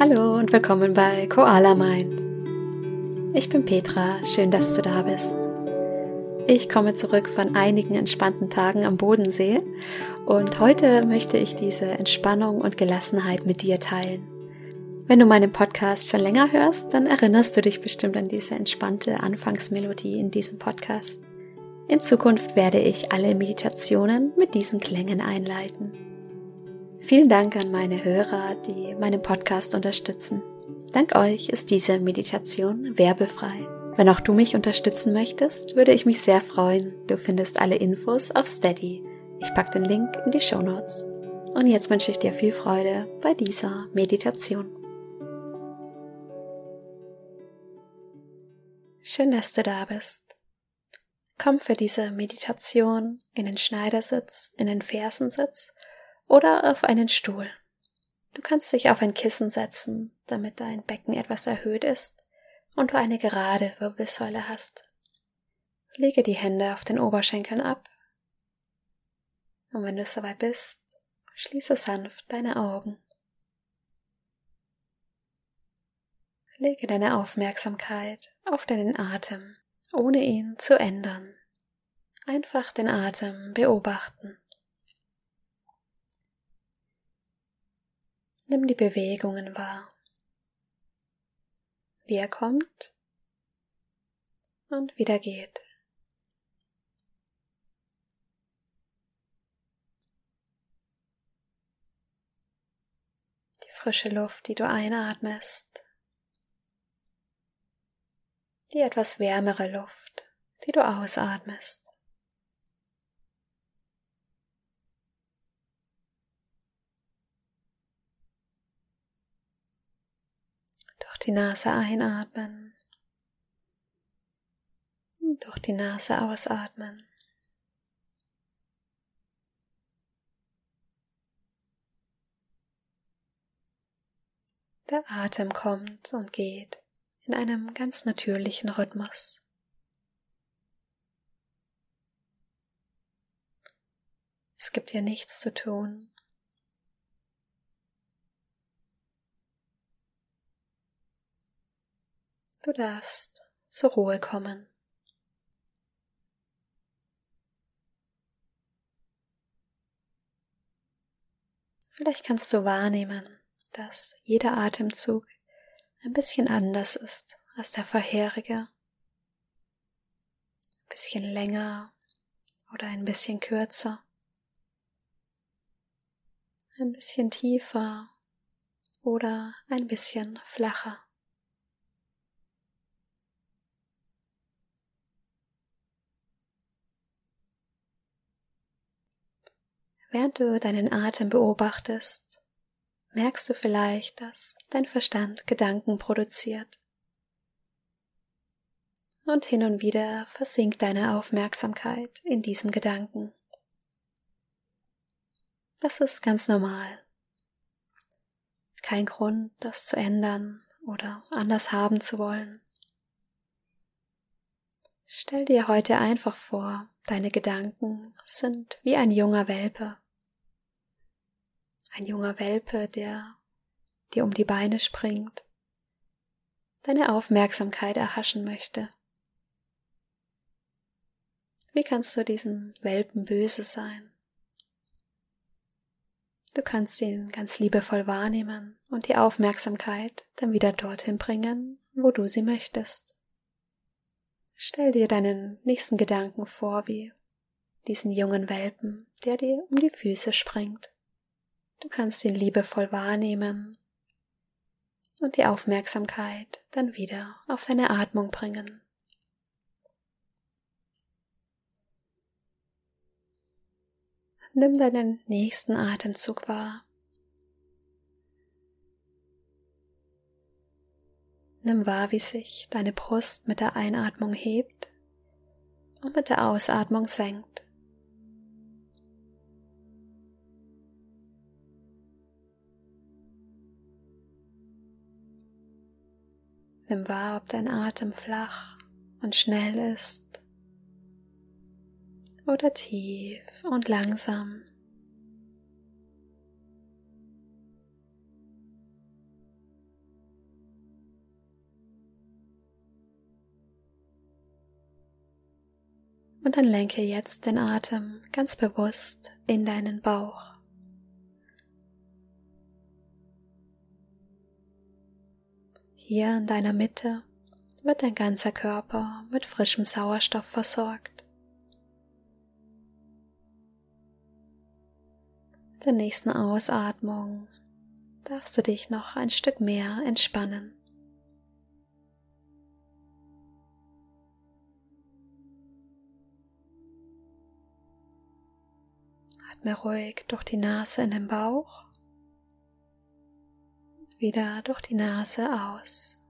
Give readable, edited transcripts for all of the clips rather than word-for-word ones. Hallo und willkommen bei Koala Mind. Ich bin Petra, schön, dass du da bist. Ich komme zurück von einigen entspannten Tagen am Bodensee und heute möchte ich diese Entspannung und Gelassenheit mit dir teilen. Wenn du meinen Podcast schon länger hörst, dann erinnerst du dich bestimmt an diese entspannte Anfangsmelodie in diesem Podcast. In Zukunft werde ich alle Meditationen mit diesen Klängen einleiten. Vielen Dank an meine Hörer, die meinen Podcast unterstützen. Dank euch ist diese Meditation werbefrei. Wenn auch du mich unterstützen möchtest, würde ich mich sehr freuen. Du findest alle Infos auf Steady. Ich packe den Link in die Shownotes. Und jetzt wünsche ich dir viel Freude bei dieser Meditation. Schön, dass du da bist. Komm für diese Meditation in den Schneidersitz, in den Fersensitz oder auf einen Stuhl. Du kannst dich auf ein Kissen setzen, damit dein Becken etwas erhöht ist und du eine gerade Wirbelsäule hast. Lege die Hände auf den Oberschenkeln ab und wenn du soweit bist, schließe sanft deine Augen. Lege deine Aufmerksamkeit auf deinen Atem, ohne ihn zu ändern. Einfach den Atem beobachten. Nimm die Bewegungen wahr, wie er kommt und wieder geht. Die frische Luft, die du einatmest, die etwas wärmere Luft, die du ausatmest. Durch die Nase einatmen und durch die Nase ausatmen. Der Atem kommt und geht in einem ganz natürlichen Rhythmus. Es gibt dir nichts zu tun. Du darfst zur Ruhe kommen. Vielleicht kannst du wahrnehmen, dass jeder Atemzug ein bisschen anders ist als der vorherige. Ein bisschen länger oder ein bisschen kürzer. Ein bisschen tiefer oder ein bisschen flacher. Während du deinen Atem beobachtest, merkst du vielleicht, dass dein Verstand Gedanken produziert. Und hin und wieder versinkt deine Aufmerksamkeit in diesem Gedanken. Das ist ganz normal. Kein Grund, das zu ändern oder anders haben zu wollen. Stell dir heute einfach vor, deine Gedanken sind wie ein junger Welpe. Ein junger Welpe, der dir um die Beine springt, deine Aufmerksamkeit erhaschen möchte. Wie kannst du diesem Welpen böse sein? Du kannst ihn ganz liebevoll wahrnehmen und die Aufmerksamkeit dann wieder dorthin bringen, wo du sie möchtest. Stell dir deinen nächsten Gedanken vor, wie diesen jungen Welpen, der dir um die Füße springt. Du kannst ihn liebevoll wahrnehmen und die Aufmerksamkeit dann wieder auf deine Atmung bringen. Nimm deinen nächsten Atemzug wahr. Nimm wahr, wie sich deine Brust mit der Einatmung hebt und mit der Ausatmung senkt. Nimm wahr, ob dein Atem flach und schnell ist oder tief und langsam. Und dann lenke jetzt den Atem ganz bewusst in deinen Bauch. Hier in deiner Mitte wird dein ganzer Körper mit frischem Sauerstoff versorgt. Mit der nächsten Ausatmung darfst du dich noch ein Stück mehr entspannen. Atme ruhig durch die Nase in den Bauch, wieder durch die Nase aus.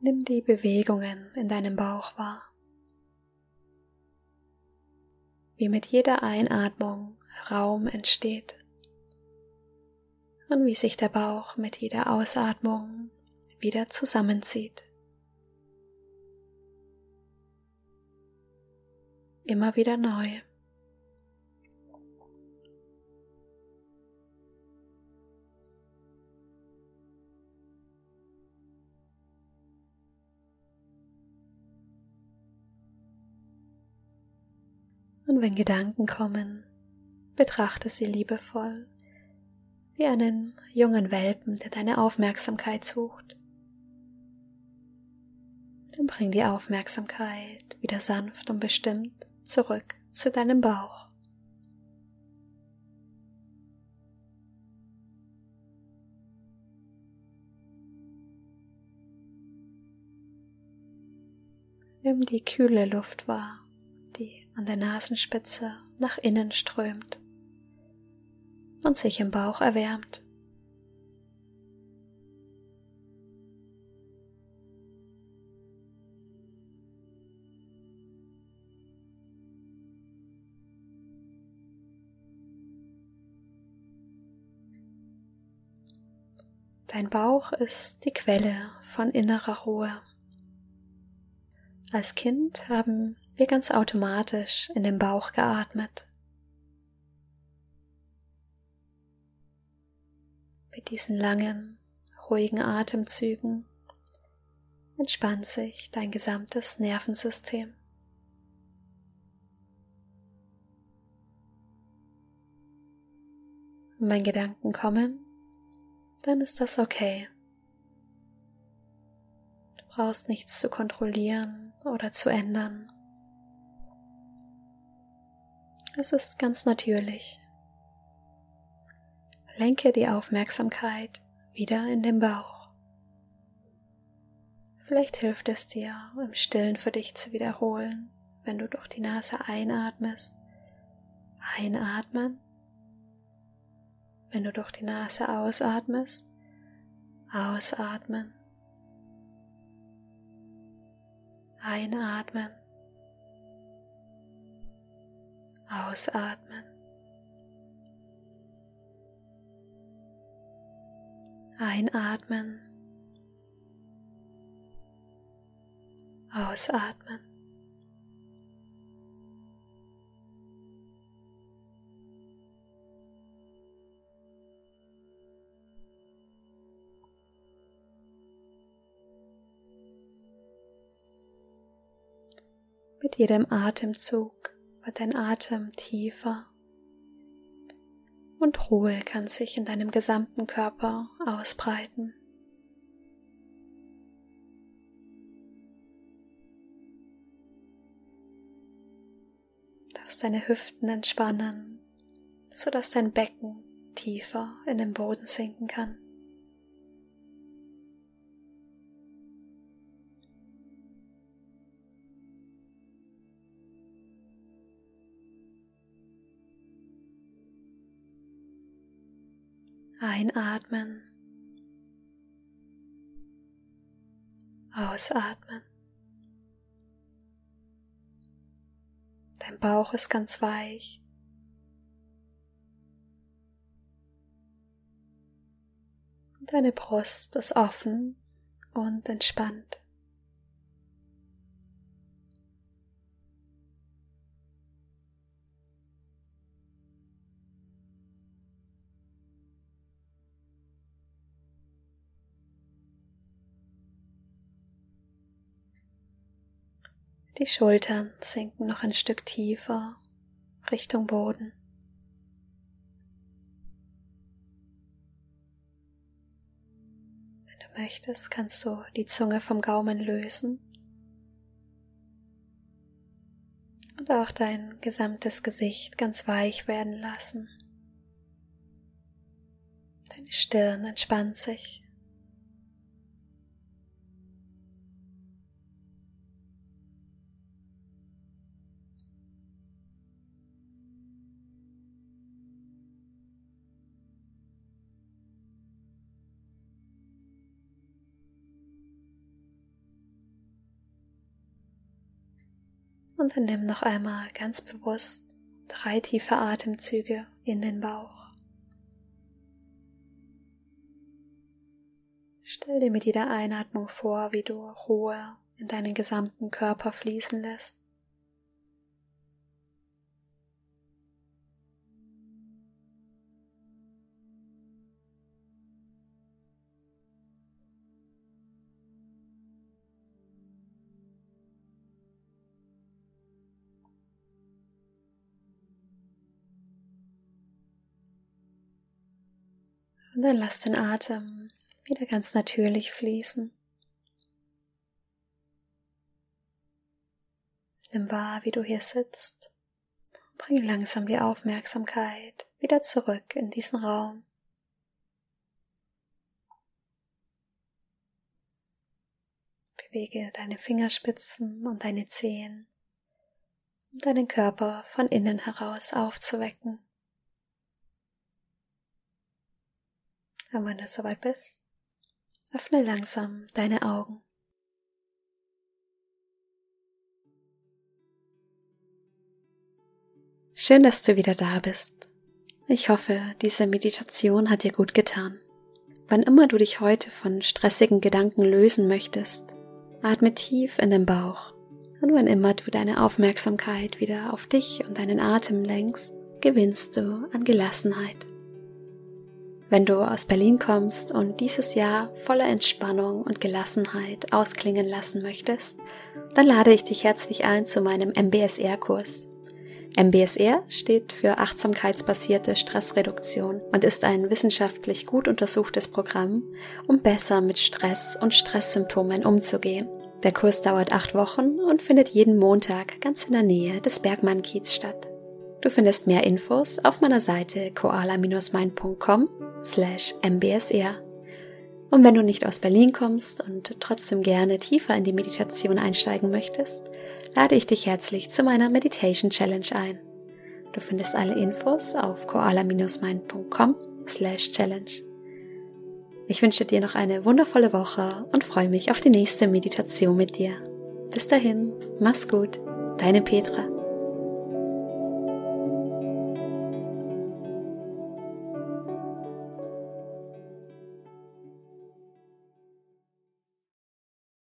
Nimm die Bewegungen in deinem Bauch wahr, wie mit jeder Einatmung Raum entsteht und wie sich der Bauch mit jeder Ausatmung wieder zusammenzieht. Immer wieder neu. Und wenn Gedanken kommen, betrachte sie liebevoll, wie einen jungen Welpen, der deine Aufmerksamkeit sucht. Dann bring die Aufmerksamkeit wieder sanft und bestimmt zurück zu deinem Bauch. Nimm die kühle Luft wahr, die an der Nasenspitze nach innen strömt und sich im Bauch erwärmt. Dein Bauch ist die Quelle von innerer Ruhe. Als Kind haben wir ganz automatisch in den Bauch geatmet. Mit diesen langen, ruhigen Atemzügen entspannt sich dein gesamtes Nervensystem. Und wenn Gedanken kommen, dann ist das okay. Du brauchst nichts zu kontrollieren oder zu ändern. Es ist ganz natürlich. Lenke die Aufmerksamkeit wieder in den Bauch. Vielleicht hilft es dir, im Stillen für dich zu wiederholen, wenn du durch die Nase einatmest. Einatmen. Wenn du durch die Nase ausatmest, ausatmen, einatmen, ausatmen, einatmen, ausatmen. Mit jedem Atemzug wird dein Atem tiefer und Ruhe kann sich in deinem gesamten Körper ausbreiten. Du darfst deine Hüften entspannen, sodass dein Becken tiefer in den Boden sinken kann. Einatmen, ausatmen. Dein Bauch ist ganz weich. Deine Brust ist offen und entspannt. Die Schultern sinken noch ein Stück tiefer Richtung Boden. Wenn du möchtest, kannst du die Zunge vom Gaumen lösen und auch dein gesamtes Gesicht ganz weich werden lassen. Deine Stirn entspannt sich. Und dann nimm noch einmal ganz bewusst 3 tiefe Atemzüge in den Bauch. Stell dir mit jeder Einatmung vor, wie du Ruhe in deinen gesamten Körper fließen lässt. Und dann lass den Atem wieder ganz natürlich fließen. Nimm wahr, wie du hier sitzt. Bring langsam die Aufmerksamkeit wieder zurück in diesen Raum. Bewege deine Fingerspitzen und deine Zehen, um deinen Körper von innen heraus aufzuwecken. Und wenn du soweit bist, öffne langsam deine Augen. Schön, dass du wieder da bist. Ich hoffe, diese Meditation hat dir gut getan. Wann immer du dich heute von stressigen Gedanken lösen möchtest, atme tief in den Bauch. Und wann immer du deine Aufmerksamkeit wieder auf dich und deinen Atem lenkst, gewinnst du an Gelassenheit. Wenn du aus Berlin kommst und dieses Jahr voller Entspannung und Gelassenheit ausklingen lassen möchtest, dann lade ich dich herzlich ein zu meinem MBSR-Kurs. MBSR steht für achtsamkeitsbasierte Stressreduktion und ist ein wissenschaftlich gut untersuchtes Programm, um besser mit Stress und Stresssymptomen umzugehen. Der Kurs dauert 8 Wochen und findet jeden Montag ganz in der Nähe des Bergmann-Kiez statt. Du findest mehr Infos auf meiner Seite koala-mind.com/mbsr. Und wenn du nicht aus Berlin kommst und trotzdem gerne tiefer in die Meditation einsteigen möchtest, lade ich dich herzlich zu meiner Meditation Challenge ein. Du findest alle Infos auf koala-mind.com/challenge. Ich wünsche dir noch eine wundervolle Woche und freue mich auf die nächste Meditation mit dir. Bis dahin, mach's gut, deine Petra.